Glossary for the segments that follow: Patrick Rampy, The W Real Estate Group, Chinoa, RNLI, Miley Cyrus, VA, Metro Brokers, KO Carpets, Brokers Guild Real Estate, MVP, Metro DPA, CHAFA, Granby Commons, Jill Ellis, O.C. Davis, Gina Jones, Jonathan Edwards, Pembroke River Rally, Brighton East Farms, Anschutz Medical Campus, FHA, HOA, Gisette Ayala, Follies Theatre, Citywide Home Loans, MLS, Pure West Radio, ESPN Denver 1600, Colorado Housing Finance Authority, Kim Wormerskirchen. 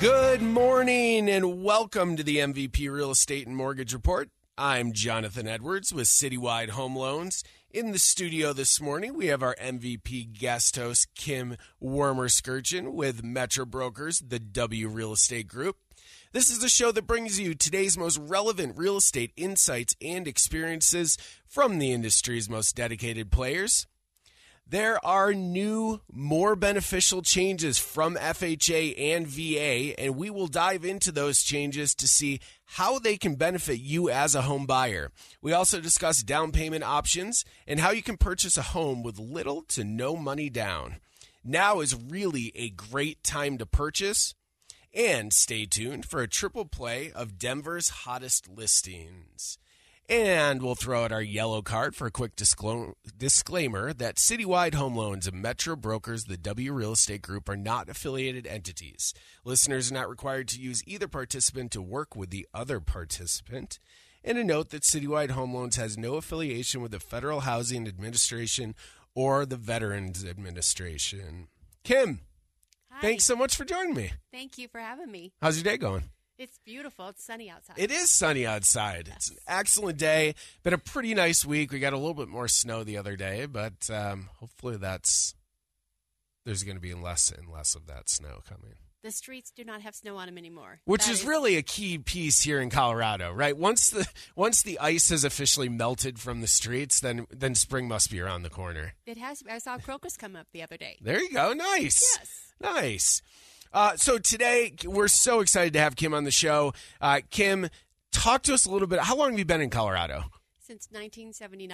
Good morning and welcome to the MVP Real Estate and Mortgage Report. I'm Jonathan Edwards with Citywide Home Loans. In the studio this morning, we have our MVP guest host, Kim Wormerskirchen with Metro Brokers, the W Real Estate Group. This is the show that brings you today's most relevant real estate insights and experiences from the industry's most dedicated players. There are new, more beneficial changes from FHA and VA, and we will dive into those changes to see how they can benefit you as a home buyer. We also discuss down payment options and how you can purchase a home with little to no money down. Now is really a great time to purchase, and stay tuned for a triple play of Denver's hottest listings. And we'll throw out our yellow card for a quick disclaimer that Citywide Home Loans and Metro Brokers, the W Real Estate Group, are not affiliated entities. Listeners are not required to use either participant to work with the other participant. And a note that Citywide Home Loans has no affiliation with the Federal Housing Administration or the Veterans Administration. Kim, hi. Thanks so much for joining me. Thank you for having me. How's your day going? It's beautiful. It's sunny outside. It is sunny outside. Yes. It's an excellent day. Been a pretty nice week. We got a little bit more snow the other day, but hopefully there's going to be less and less of that snow coming. The streets do not have snow on them anymore. Which is really a key piece here in Colorado, right? Once the ice has officially melted from the streets, then spring must be around the corner. It has. I saw crocus come up the other day. There you go. Nice. Yes. Nice. So today, we're so excited to have Kim on the show. Kim, talk to us a little bit. How long have you been in Colorado? Since 1979.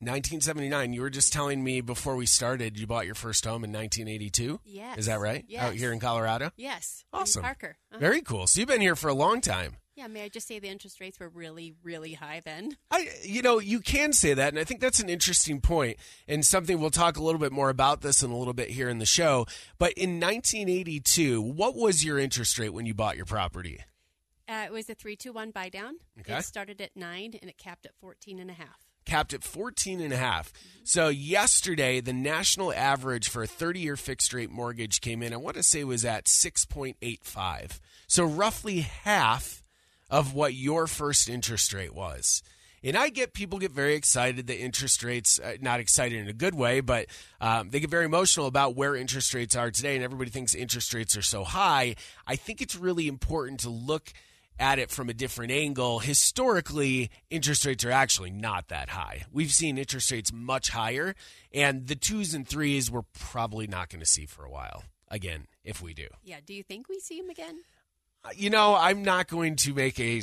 1979. You were just telling me before we started you bought your first home in 1982? Yes. Is that right? Yes. Out here in Colorado? Yes. Awesome. In Parker. Uh-huh. Very cool. So you've been here for a long time. Yeah, may I just say the interest rates were really, really high then? You can say that, and I think that's an interesting point and something we'll talk a little bit more about this in a little bit here in the show. But in 1982, what was your interest rate when you bought your property? It was a 3-2-1 buy down. Okay. It started at 9 and it capped at 14.5. Capped at 14.5. So yesterday, the national average for a 30-year fixed-rate mortgage came in. I want to say was at 6.85. So roughly half of what your first interest rate was. And people get very excited that interest rates, not excited in a good way, but they get very emotional about where interest rates are today, and everybody thinks interest rates are so high. I think it's really important to look at it from a different angle. Historically, interest rates are actually not that high. We've seen interest rates much higher, and the 2s and 3s we're probably not going to see for a while, again, if we do. Yeah, do you think we see them again? I'm not going to make a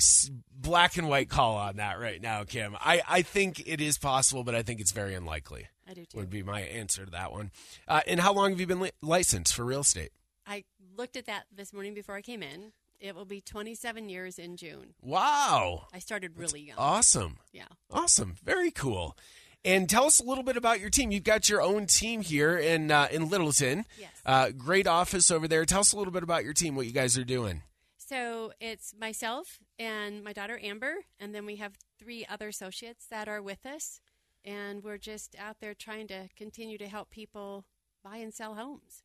black and white call on that right now, Kim. I think it is possible, but I think it's very unlikely. I do too. Would be my answer to that one. And how long have you been licensed for real estate? I looked at that this morning before I came in. It will be 27 years in June. Wow. I started really young. Awesome. Yeah. Awesome. Very cool. And tell us a little bit about your team. You've got your own team here in Littleton. Yes. Great office over there. Tell us a little bit about your team, what you guys are doing. So it's myself and my daughter, Amber, and then we have 3 other associates that are with us, and we're just out there trying to continue to help people buy and sell homes.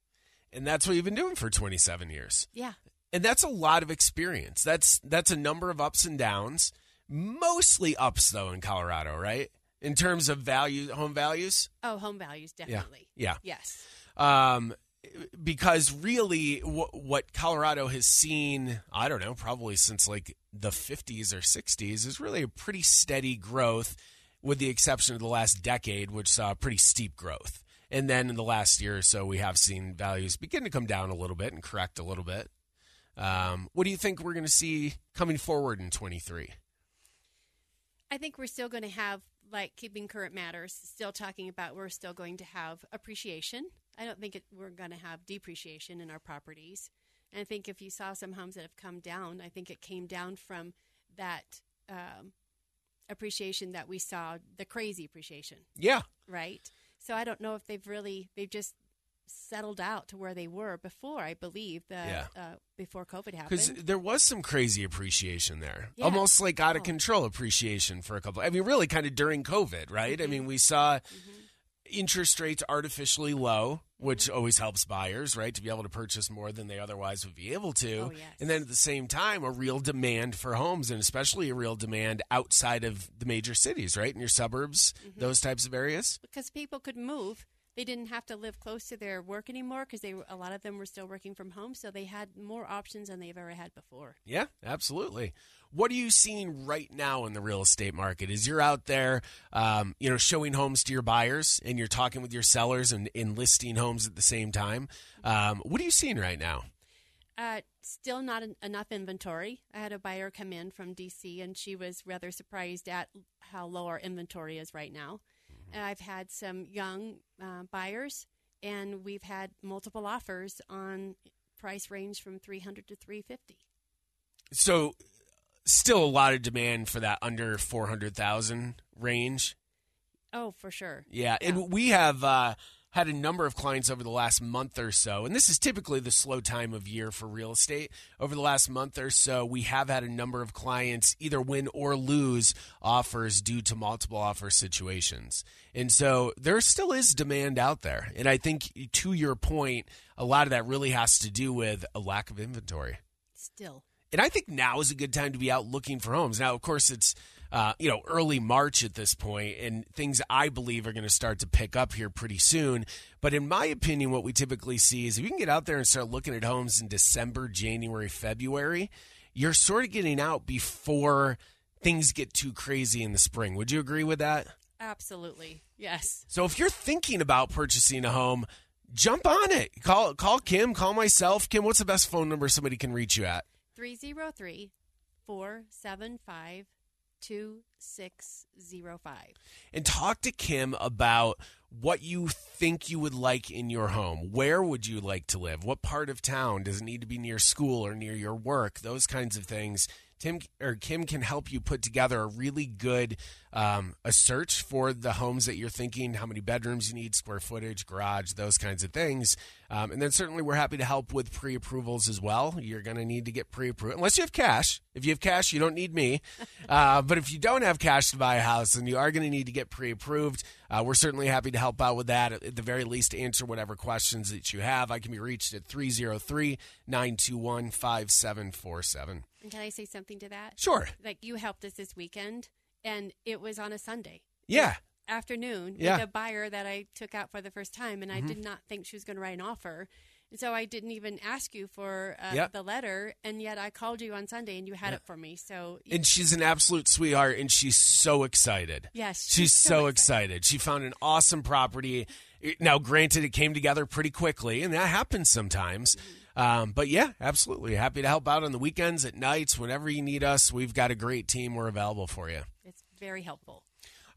And that's what you've been doing for 27 years. Yeah. And that's a lot of experience. That's a number of ups and downs, mostly ups, though, in Colorado, right? In terms of home values? Oh, home values, definitely. Yeah. Yes. Because really what Colorado has seen, I don't know, probably since like the 50s or 60s, is really a pretty steady growth, with the exception of the last decade, which saw pretty steep growth. And then in the last year or so, we have seen values begin to come down a little bit and correct a little bit. What do you think we're going to see coming forward in 23? I think we're still going to have, like keeping current matters, still talking about we're still going to have appreciation. I don't think we're going to have depreciation in our properties. And I think if you saw some homes that have come down, I think it came down from that appreciation that we saw, the crazy appreciation. Yeah. Right? So I don't know if they've just settled out to where they were before, I believe, before COVID happened. Because there was some crazy appreciation there. Yeah. Almost like out of control appreciation for a couple. I mean, really kind of during COVID, right? Mm-hmm. I mean, we saw interest rates artificially low, which always helps buyers, right, to be able to purchase more than they otherwise would be able to. Oh, yes. And then at the same time, a real demand for homes, and especially a real demand outside of the major cities, right, in your suburbs, those types of areas. Because people could move. They didn't have to live close to their work anymore because a lot of them were still working from home, so they had more options than they've ever had before. Yeah, absolutely. What are you seeing right now in the real estate market? As you're out there, showing homes to your buyers and you're talking with your sellers and listing homes at the same time, what are you seeing right now? Still not enough inventory. I had a buyer come in from D.C., and she was rather surprised at how low our inventory is right now. I've had some young buyers, and we've had multiple offers on price range from $300 to $350. So still a lot of demand for that under $400,000 range. Oh, for sure. Yeah. And we have had a number of clients over the last month or so, and this is typically the slow time of year for real estate. Over the last month or so, we have had a number of clients either win or lose offers due to multiple offer situations. And so there still is demand out there. And I think, to your point, a lot of that really has to do with a lack of inventory. Still. And I think now is a good time to be out looking for homes. Now, of course, it's early March at this point, and things I believe are going to start to pick up here pretty soon. But in my opinion, what we typically see is if you can get out there and start looking at homes in December, January, February, you're sort of getting out before things get too crazy in the spring. Would you agree with that? Absolutely. Yes. So if you're thinking about purchasing a home, jump on it. Call Kim, call myself. Kim, what's the best phone number somebody can reach you at? 303-475 2605. And talk to Kim about what you think you would like in your home. Where would you like to live? What part of town? Does it need to be near school or near your work? Those kinds of things. Kim can help you put together a really good a search for the homes that you're thinking, how many bedrooms you need, square footage, garage, those kinds of things. And then certainly we're happy to help with pre-approvals as well. You're going to need to get pre-approved, unless you have cash. If you have cash, you don't need me. But if you don't have cash to buy a house, then you are going to need to get pre-approved. We're certainly happy to help out with that, at the very least, to answer whatever questions that you have. I can be reached at 303-921-5747. And can I say something to that? Sure. Like, you helped us this weekend, and it was on a Sunday. Yeah. Afternoon with a buyer that I took out for the first time, and I did not think she was going to write an offer. And so I didn't even ask you for the letter, and yet I called you on Sunday, and you had it for me. So, and she's an absolute sweetheart, and she's so excited. Yes. She's so excited. She found an awesome property. Now, granted, it came together pretty quickly, and that happens sometimes. But yeah, absolutely. Happy to help out on the weekends, at nights, whenever you need us. We've got a great team. We're available for you. It's very helpful.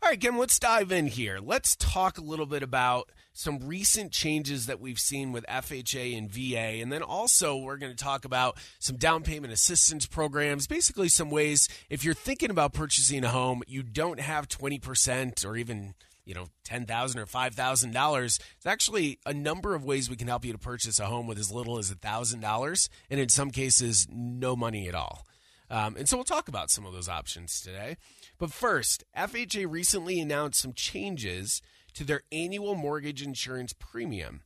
All right, Kim, let's dive in here. Let's talk a little bit about some recent changes that we've seen with FHA and VA. And then also we're going to talk about some down payment assistance programs, basically some ways if you're thinking about purchasing a home, you don't have 20% or even $10,000 or $5,000. There's actually a number of ways we can help you to purchase a home with as little as $1,000 and in some cases, no money at all. And so we'll talk about some of those options today. But first, FHA recently announced some changes to their annual mortgage insurance premium.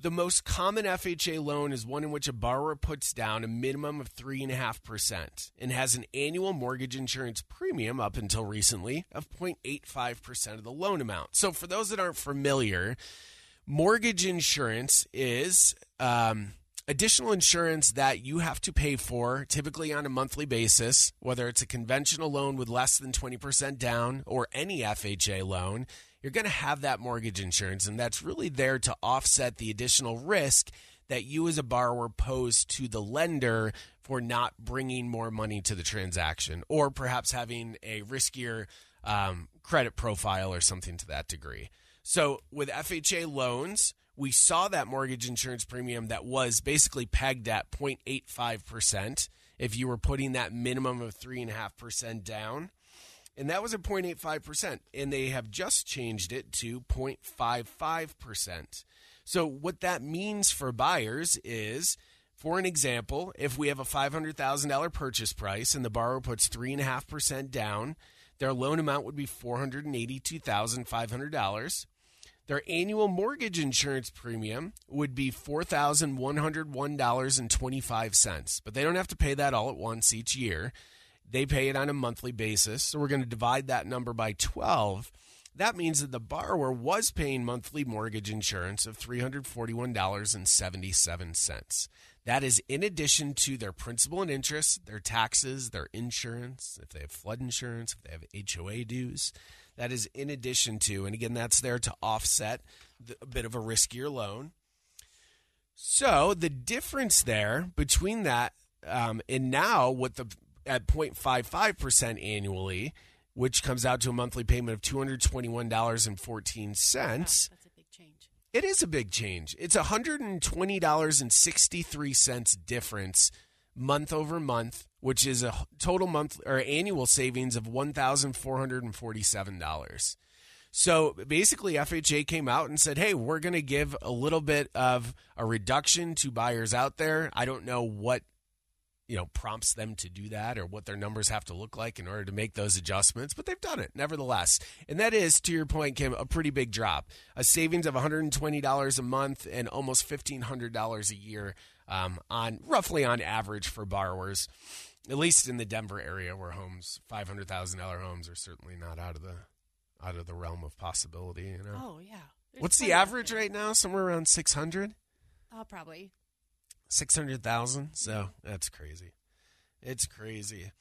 The most common FHA loan is one in which a borrower puts down a minimum of 3.5% and has an annual mortgage insurance premium, up until recently, of 0.85% of the loan amount. So for those that aren't familiar, mortgage insurance is additional insurance that you have to pay for, typically on a monthly basis, whether it's a conventional loan with less than 20% down or any FHA loan. You're going to have that mortgage insurance, and that's really there to offset the additional risk that you as a borrower pose to the lender for not bringing more money to the transaction, or perhaps having a riskier credit profile or something to that degree. So with FHA loans, we saw that mortgage insurance premium that was basically pegged at 0.85% if you were putting that minimum of 3.5% down. And that was at 0.85%. And they have just changed it to 0.55%. So what that means for buyers is, for an example, if we have a $500,000 purchase price and the borrower puts 3.5% down, their loan amount would be $482,500. Their annual mortgage insurance premium would be $4,101.25. But they don't have to pay that all at once each year. They pay it on a monthly basis. So we're going to divide that number by 12. That means that the borrower was paying monthly mortgage insurance of $341.77. That is in addition to their principal and interest, their taxes, their insurance, if they have flood insurance, if they have HOA dues. That is in addition to, and again, that's there to offset a bit of a riskier loan. So the difference there between that and now with the at 0.55% annually, which comes out to a monthly payment of $221.14. Wow, that's a big change. It is a big change. It's $120.63 difference month over month, which is a total month or annual savings of $1,447. So basically, FHA came out and said, hey, we're going to give a little bit of a reduction to buyers out there. I don't know what prompts them to do that or what their numbers have to look like in order to make those adjustments, but they've done it nevertheless. And that is, to your point, Kim, a pretty big drop, a savings of $120 a month and almost $1,500 a year on roughly on average for borrowers, at least in the Denver area where homes, $500,000 homes are certainly not out of the realm of possibility. Oh, yeah. There's what's the average right now? Somewhere around 600? Probably. 600,000. So that's crazy. It's crazy.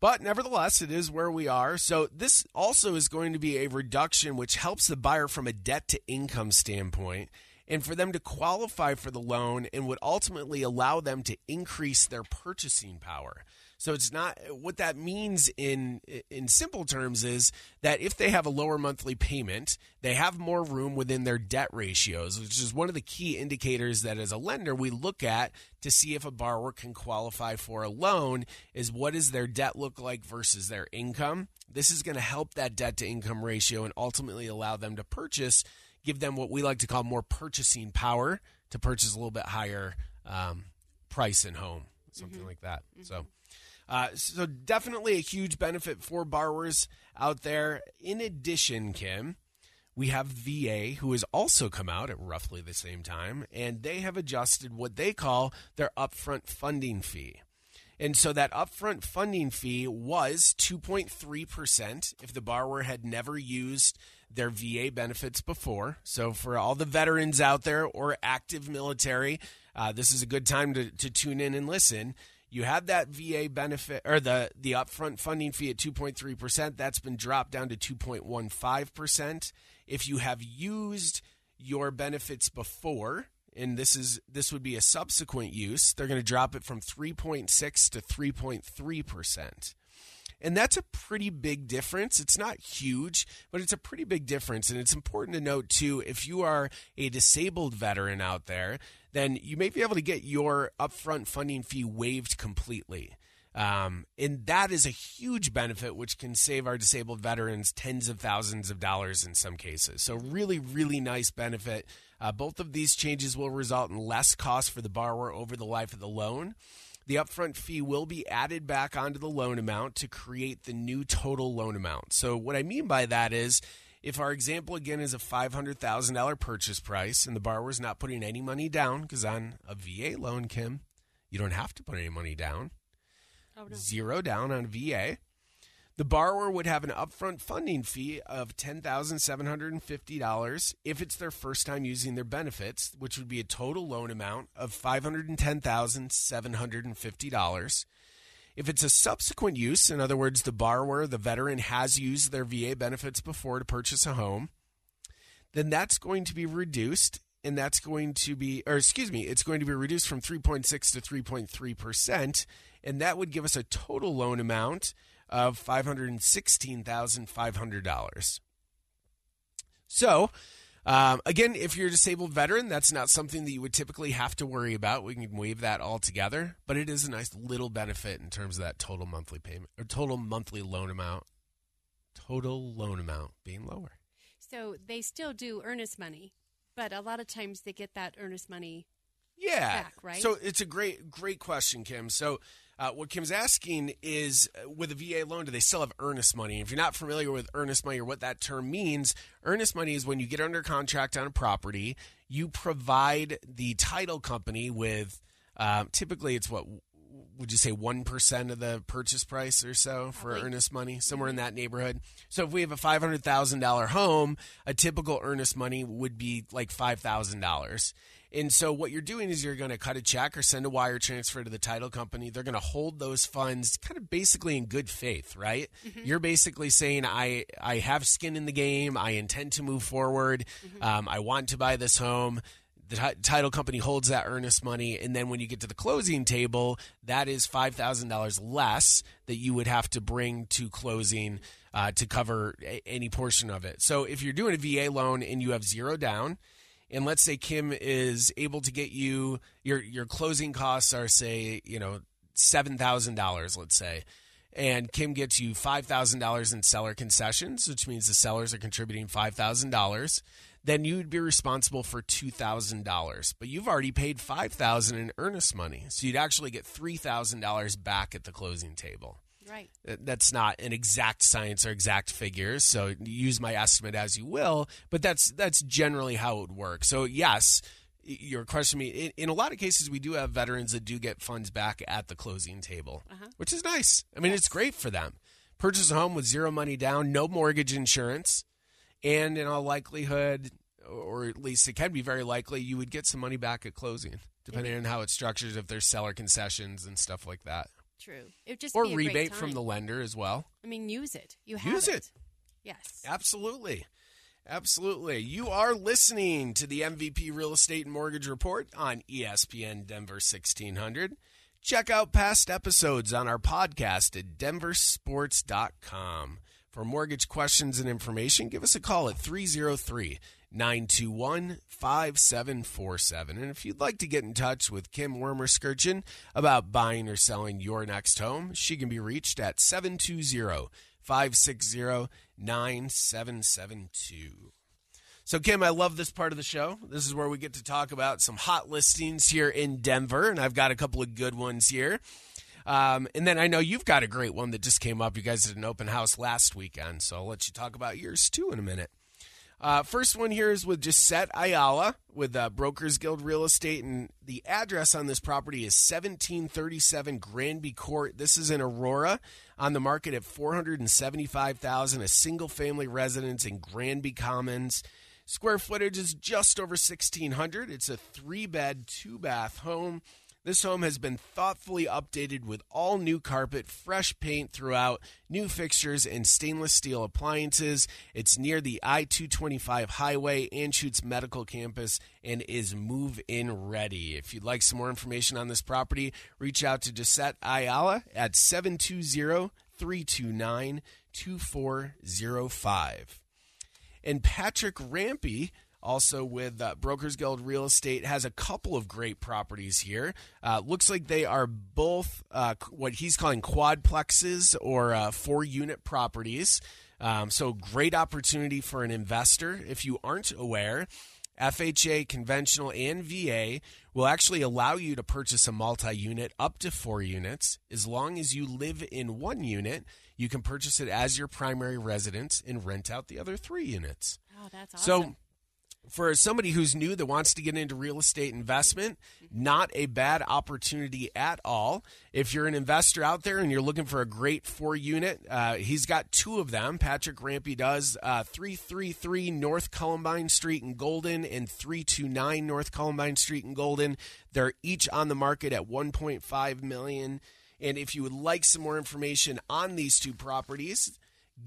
But nevertheless, it is where we are. So this also is going to be a reduction, which helps the buyer from a debt to income standpoint and for them to qualify for the loan and would ultimately allow them to increase their purchasing power. So it's not what that means in simple terms is that if they have a lower monthly payment, they have more room within their debt ratios, which is one of the key indicators that as a lender we look at to see if a borrower can qualify for a loan is what does their debt look like versus their income. This is going to help that debt to income ratio and ultimately allow them to purchase, give them what we like to call more purchasing power to purchase a little bit higher price in home, something like that. Mm-hmm. So definitely a huge benefit for borrowers out there. In addition, Kim, we have VA, who has also come out at roughly the same time, and they have adjusted what they call their upfront funding fee. And so that upfront funding fee was 2.3% if the borrower had never used their VA benefits before. So for all the veterans out there or active military, this is a good time to tune in and listen. You had that VA benefit or the upfront funding fee at 2.3%. That's been dropped down to 2.15%. If you have used your benefits before, and this would be a subsequent use, they're going to drop it from 3.6 to 3.3%. And that's a pretty big difference. It's not huge, but it's a pretty big difference. And it's important to note, too, if you are a disabled veteran out there, then you may be able to get your upfront funding fee waived completely. And that is a huge benefit, which can save our disabled veterans tens of thousands of dollars in some cases. So really, really nice benefit. Both of these changes will result in less cost for the borrower over the life of the loan. The upfront fee will be added back onto the loan amount to create the new total loan amount. So what I mean by that is, if our example, again, is a $500,000 purchase price and the borrower's not putting any money down, because on a VA loan, Kim, you don't have to put any money down. Oh, no. Zero down on VA. The borrower would have an upfront funding fee of $10,750 if it's their first time using their benefits, which would be a total loan amount of $510,750. If it's a subsequent use, in other words, the borrower, the veteran, has used their VA benefits before to purchase a home, then that's going to be reduced, and that's going to be, it's going to be reduced from 3.6 to 3.3%, and that would give us a total loan amount of $516,500. So Again, if you're a disabled veteran, that's not something that you would typically have to worry about. We can waive that altogether, but it is a nice little benefit in terms of that total monthly payment or total monthly loan amount, total loan amount being lower. So they still do earnest money, but a lot of times they get that earnest money back, right? So it's a great question, Kim. So what Kim's asking is, with a VA loan, do they still have earnest money? If you're not familiar with earnest money or what that term means, earnest money is when you get under contract on a property, you provide the title company with, typically it's what, would you say 1% of the purchase price or so for earnest money, somewhere in that neighborhood? So if we have a $500,000 home, a typical earnest money would be like $5,000. And so what you're doing is you're going to cut a check or send a wire transfer to the title company. They're going to hold those funds kind of basically in good faith, right? Mm-hmm. You're basically saying, I have skin in the game. I intend to move forward. Mm-hmm. I want to buy this home. The title company holds that earnest money, and then when you get to the closing table, that is $5,000 less that you would have to bring to closing to cover any portion of it. So if you're doing a VA loan and you have zero down, and let's say Kim is able to get you, your closing costs are, say, $7,000, let's say, and Kim gets you $5,000 in seller concessions, which means the sellers are contributing $5,000. Then you would be responsible for $2,000. But you've already paid $5,000 in earnest money. So you'd actually get $3,000 back at the closing table. Right. That's not an exact science or exact figures, so use my estimate as you will. But that's generally how it would work. So, yes, your question, in a lot of cases, we do have veterans that do get funds back at the closing table, which is nice. I mean, it's great for them. Purchase a home with zero money down, no mortgage insurance. And in all likelihood, or at least it can be very likely, you would get some money back at closing, depending on how it's structured, if there's seller concessions and stuff like that. True. It would just be a rebate from the lender as well. I mean, use it. You have use it. Yes. Absolutely. Absolutely. You are listening to the MVP Real Estate and Mortgage Report on ESPN Denver 1600. Check out past episodes on our podcast at denversports.com. For mortgage questions and information, give us a call at 303-921-5747. And if you'd like to get in touch with Kim Wormerskirchen about buying or selling your next home, she can be reached at 720-560-9772. So, Kim, I love this part of the show. This is where we get to talk about some hot listings here in Denver, and I've got a couple of good ones here. And then I know you've got a great one that just came up. You guys did an open house last weekend, so I'll let you talk about yours too in a minute. First one here is with Gisette Ayala with Brokers Guild Real Estate, and the address on this property is 1737 Granby Court. This is in Aurora, on the market at $475,000, a single-family residence in Granby Commons. Square footage is just over 1,600. It's a 3-bed, 2-bath home. This home has been thoughtfully updated with all new carpet, fresh paint throughout, new fixtures, and stainless steel appliances. It's near the I-225 highway, Anschutz Medical Campus, and is move-in ready. If you'd like some more information on this property, reach out to Gisette Ayala at 720-329-2405. And Patrick Rampy, also with Brokers Guild Real Estate, has a couple of great properties here. Looks like they are both what he's calling quadplexes or 4-unit properties. So great opportunity for an investor. If you aren't aware, FHA, conventional, and VA will actually allow you to purchase a multi-unit up to 4 units. As long as you live in 1 unit, you can purchase it as your primary residence and rent out the other 3 units. Oh, that's awesome. So, for somebody who's new that wants to get into real estate investment, not a bad opportunity at all. If you're an investor out there and you're looking for a great 4-unit, he's got 2 of them. Patrick Rampy does 333 North Columbine Street in Golden and 329 North Columbine Street in Golden. They're each on the market at $1.5 million. And if you would like some more information on these 2 properties,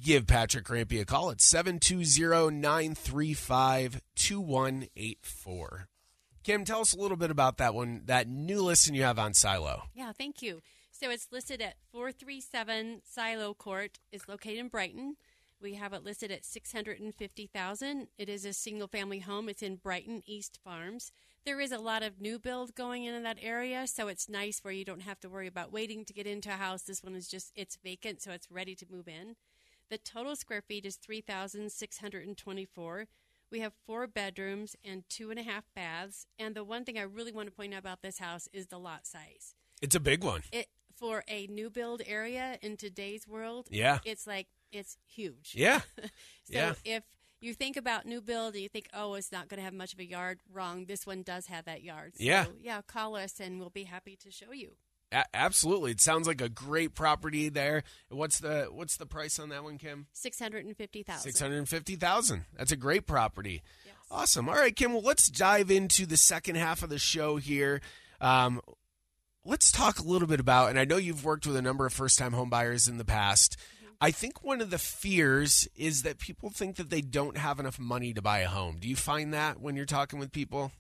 give Patrick Rampy a call at 720-935-2184. Kim, tell us a little bit about that one, that new listing you have on Silo. Yeah, thank you. So it's listed at 437 Silo Court. It's located in Brighton. We have it listed at $650,000. It is a single-family home. It's in Brighton East Farms. There is a lot of new build going in that area, so it's nice where you don't have to worry about waiting to get into a house. This one is just, it's vacant, so it's ready to move in. The total square feet is 3,624. We have 4 bedrooms and 2.5 baths. And the one thing I really want to point out about this house is the lot size. It's a big one. For a new build area in today's world, yeah, it's like, it's huge. Yeah. So yeah, if you think about new build and you think, oh, it's not going to have much of a yard, wrong. This one does have that yard. So, yeah, call us and we'll be happy to show you. Absolutely. It sounds like a great property there. What's the price on that one, Kim? $650,000. $650,000. That's a great property. Yes. Awesome. All right, Kim, well, let's dive into the second half of the show here. Let's talk a little bit about, and I know you've worked with a number of first-time home buyers in the past. Mm-hmm. I think one of the fears is that people think that they don't have enough money to buy a home. Do you find that when you're talking with people?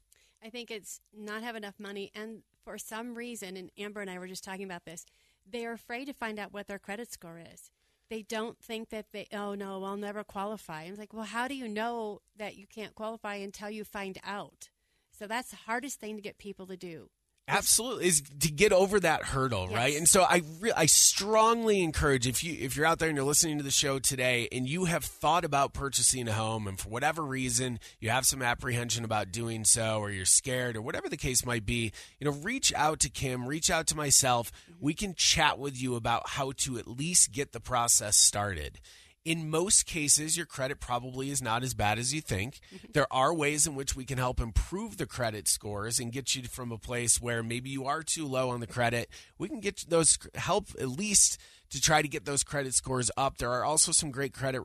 I think it's not have enough money, and for some reason, and Amber and I were just talking about this, they are afraid to find out what their credit score is. They don't think that they, oh, no, I'll never qualify. I'm like, well, how do you know that you can't qualify until you find out? So that's the hardest thing to get people to do. Absolutely, is to get over that hurdle, yes, right? And so I strongly encourage, if you're out there and you're listening to the show today and you have thought about purchasing a home and for whatever reason you have some apprehension about doing so, or you're scared, or whatever the case might be, reach out to Kim, reach out to myself. Mm-hmm. We can chat with you about how to at least get the process started. In most cases, your credit probably is not as bad as you think. There are ways in which we can help improve the credit scores and get you from a place where maybe you are too low on the credit. We can get those help at least to try to get those credit scores up. There are also some great credit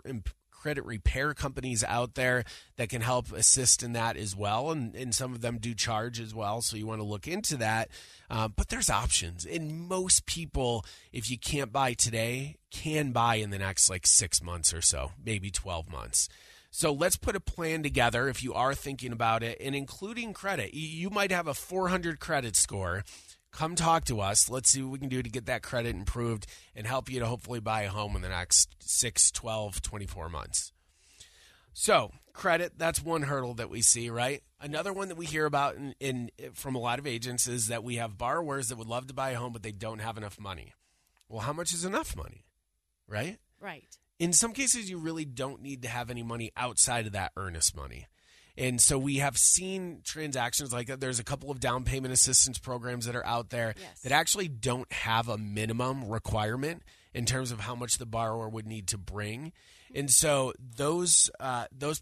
repair companies out there that can help assist in that as well. And some of them do charge as well. So you want to look into that. But there's options. And most people, if you can't buy today, can buy in the next 6 months or so, maybe 12 months. So let's put a plan together if you are thinking about it, and including credit. You might have a 400 credit score. Come talk to us. Let's see what we can do to get that credit improved and help you to hopefully buy a home in the next 6, 12, 24 months. So credit, that's one hurdle that we see, right? Another one that we hear about from a lot of agents is that we have borrowers that would love to buy a home, but they don't have enough money. Well, how much is enough money, right? Right. In some cases, you really don't need to have any money outside of that earnest money. And so we have seen transactions like that. There's a couple of down payment assistance programs that are out there, yes, that actually don't have a minimum requirement in terms of how much the borrower would need to bring. And so those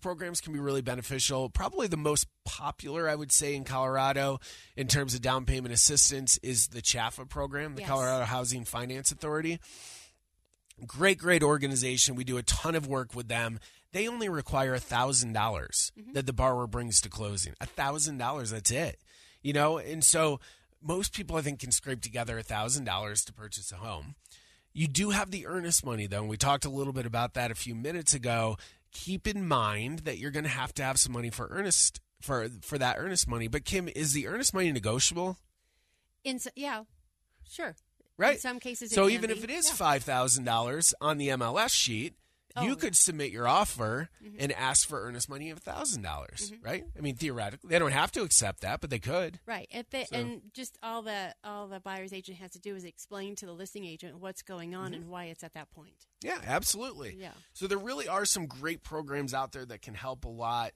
programs can be really beneficial. Probably the most popular, I would say, in Colorado in terms of down payment assistance is the CHAFA program, the, yes, Colorado Housing Finance Authority. Great, great organization. We do a ton of work with them. They only require $1,000 mm-hmm. that the borrower brings to closing. $1,000, that's it. And so most people, I think, can scrape together $1,000 to purchase a home. You do have the earnest money, though, and we talked a little bit about that a few minutes ago. Keep in mind that you're going to have some money for earnest for that earnest money. But, Kim, is the earnest money negotiable? Yeah, sure. Right? In some cases, so even if it is $5,000 on the MLS sheet, you could submit your offer mm-hmm. and ask for earnest money of $1,000, mm-hmm. right? I mean, theoretically, they don't have to accept that, but they could. Right. And just all the buyer's agent has to do is explain to the listing agent what's going on mm-hmm. and why it's at that point. Yeah, absolutely. Yeah. So there really are some great programs out there that can help a lot.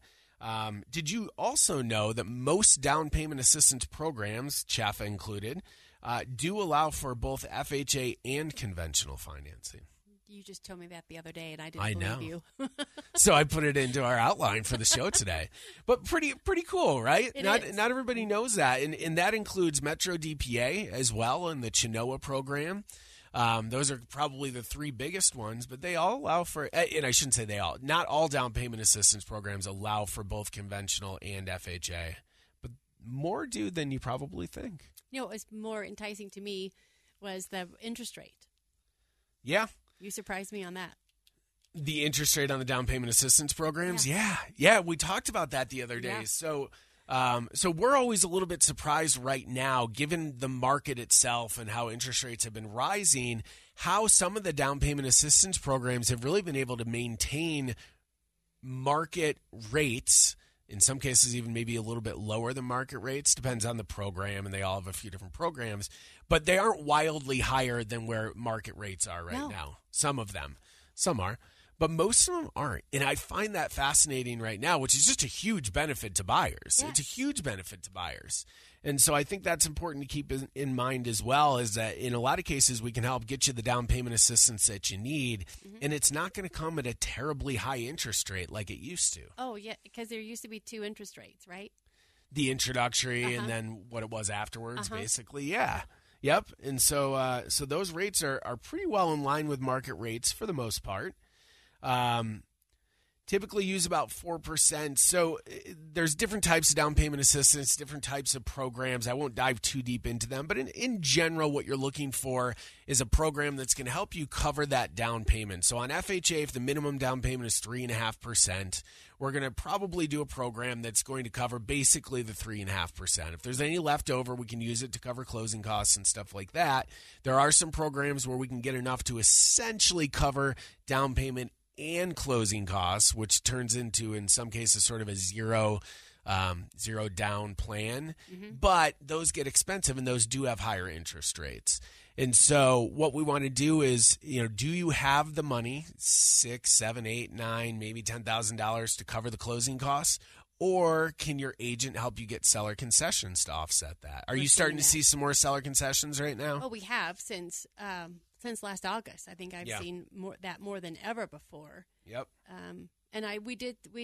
Did you also know that most down payment assistance programs, CHAFA included, do allow for both FHA and conventional financing? You just told me that the other day, and I didn't believe you. So I put it into our outline for the show today. But pretty cool, right? Not everybody knows that. And that includes Metro DPA as well and the Chinoa program. Those are probably the 3 biggest ones, but they all allow for, and I shouldn't say they all, not all down payment assistance programs allow for both conventional and FHA. But more do than you probably think. What was more enticing to me was the interest rate. Yeah. You surprised me on that. The interest rate on the down payment assistance programs? Yeah. Yeah, we talked about that the other day. Yeah. So So we're always a little bit surprised right now, given the market itself and how interest rates have been rising, how some of the down payment assistance programs have really been able to maintain market rates, in some cases even maybe a little bit lower than market rates, depends on the program, and they all have a few different programs, but they aren't wildly higher than where market rates are right now. Some of them. Some are. But most of them aren't. And I find that fascinating right now, which is just a huge benefit to buyers. Yes. It's a huge benefit to buyers. And so I think that's important to keep in mind as well, is that in a lot of cases, we can help get you the down payment assistance that you need. Mm-hmm. And it's not going to come at a terribly high interest rate like it used to. Oh, yeah, because there used to be two interest rates, right? The introductory and then what it was afterwards, basically. Yeah. Yep. And so so those rates are pretty well in line with market rates for the most part. Typically use about 4%. So there's different types of down payment assistance, different types of programs. I won't dive too deep into them, but in general, what you're looking for is a program that's going to help you cover that down payment. So on FHA, if the minimum down payment is 3.5%, we're going to probably do a program that's going to cover basically the 3.5%. If there's any left over, we can use it to cover closing costs and stuff like that. There are some programs where we can get enough to essentially cover down payment and closing costs, which turns into, in some cases, sort of a zero down plan. Mm-hmm. But those get expensive, and those do have higher interest rates. And so what we want to do is, you know, do you have the money, $6, $7, $8, $9, maybe $10,000 to cover the closing costs? Or can your agent help you get seller concessions to offset that? Are you starting to see some more seller concessions right now? Oh, we have since last August. I think I've seen more than ever before. Yep. And we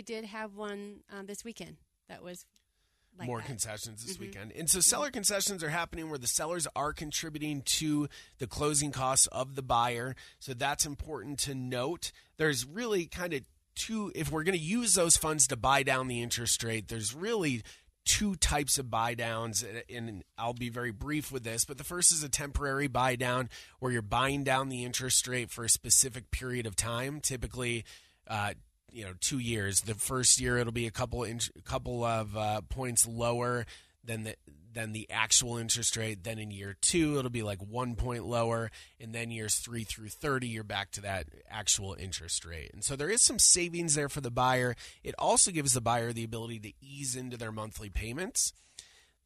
did have one this weekend that was like more concessions this weekend. And so seller concessions are happening where the sellers are contributing to the closing costs of the buyer. So that's important to note. There's really kind of two, if we're going to use those funds to buy down the interest rate, there's really two types of buy downs, and I'll be very brief with this, but the first is a temporary buy down where you're buying down the interest rate for a specific period of time, typically 2 years. The first year it'll be a couple of points lower than the actual interest rate. Then in year 2 it'll be like 1 point lower, and then years 3 through 30 you're back to that actual interest rate. And so there is some savings there for the buyer. It also gives the buyer the ability to ease into their monthly payments.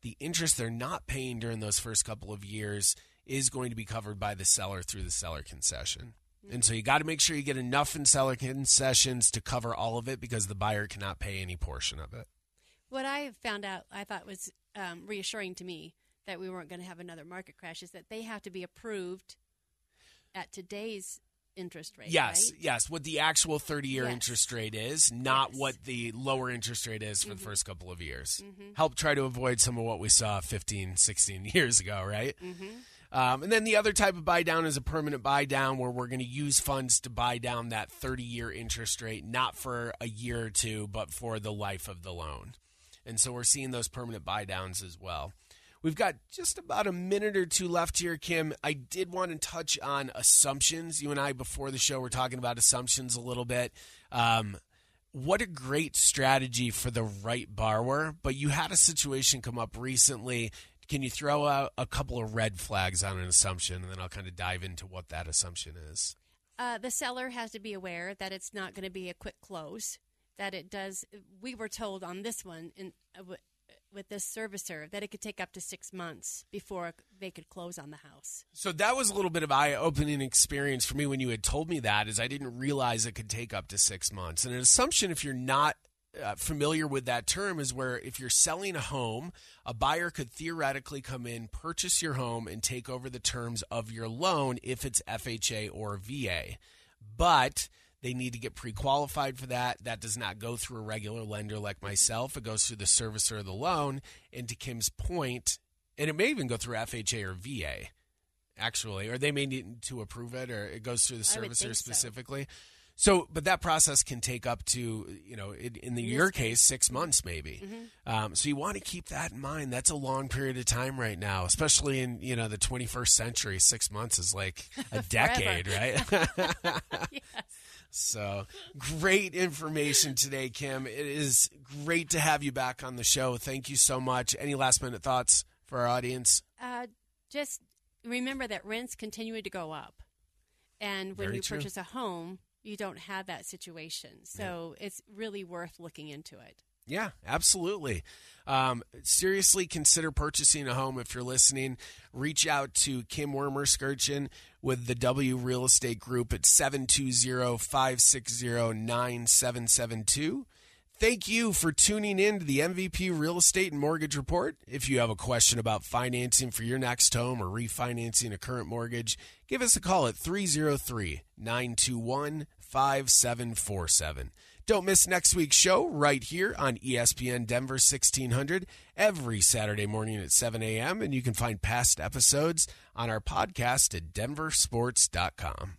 The interest they're not paying during those first couple of years is going to be covered by the seller through the seller concession. And so you got to make sure you get enough in seller concessions to cover all of it, because the buyer cannot pay any portion of it. What I found out, I thought was reassuring to me that we weren't going to have another market crash, is that they have to be approved at today's interest rate. Yes, right? Yes, what the actual 30-year interest rate is, not what the lower interest rate is for the first couple of years. Mm-hmm. Help try to avoid some of what we saw 15, 16 years ago, right? Mm-hmm. And then the other type of buy down is a permanent buy down where we're going to use funds to buy down that 30-year interest rate, not for a year or two, but for the life of the loan. And so we're seeing those permanent buy downs as well. We've got just about a minute or two left here, Kim. I did want to touch on assumptions. You and I, before the show, were talking about assumptions a little bit. What a great strategy for the right borrower. But you had a situation come up recently. Can you throw out a couple of red flags on an assumption, and then I'll kind of dive into what that assumption is? The seller has to be aware that it's not going to be a quick close. That it does, we were told on this one with this servicer that it could take up to 6 months before they could close on the house. So that was a little bit of eye-opening experience for me when you had told me that, is I didn't realize it could take up to 6 months. And an assumption, if you're not familiar with that term, is where if you're selling a home, a buyer could theoretically come in, purchase your home, and take over the terms of your loan if it's FHA or VA. But they need to get pre-qualified for that. That does not go through a regular lender like myself. It goes through the servicer of the loan. And to Kim's point, and it may even go through FHA or VA, actually, or they may need to approve it, or it goes through the servicer specifically. So, but that process can take up to, you know, in your case, 6 months maybe. Mm-hmm. So you want to keep that in mind. That's a long period of time right now, especially in, you know, the 21st century. 6 months is like a decade, right? Yes. So great information today, Kim. It is great to have you back on the show. Thank you so much. Any last minute thoughts for our audience? Just remember that rents continue to go up. And when you purchase a home, you don't have that situation. So it's really worth looking into it. Yeah, absolutely. Seriously consider purchasing a home if you're listening. Reach out to Kim Wormerskirchen with the W Real Estate Group at 720-560-9772. Thank you for tuning in to the MVP Real Estate and Mortgage Report. If you have a question about financing for your next home or refinancing a current mortgage, give us a call at 303-921-5747. Don't miss next week's show right here on ESPN Denver 1600 every Saturday morning at 7 a.m. And you can find past episodes on our podcast at denversports.com.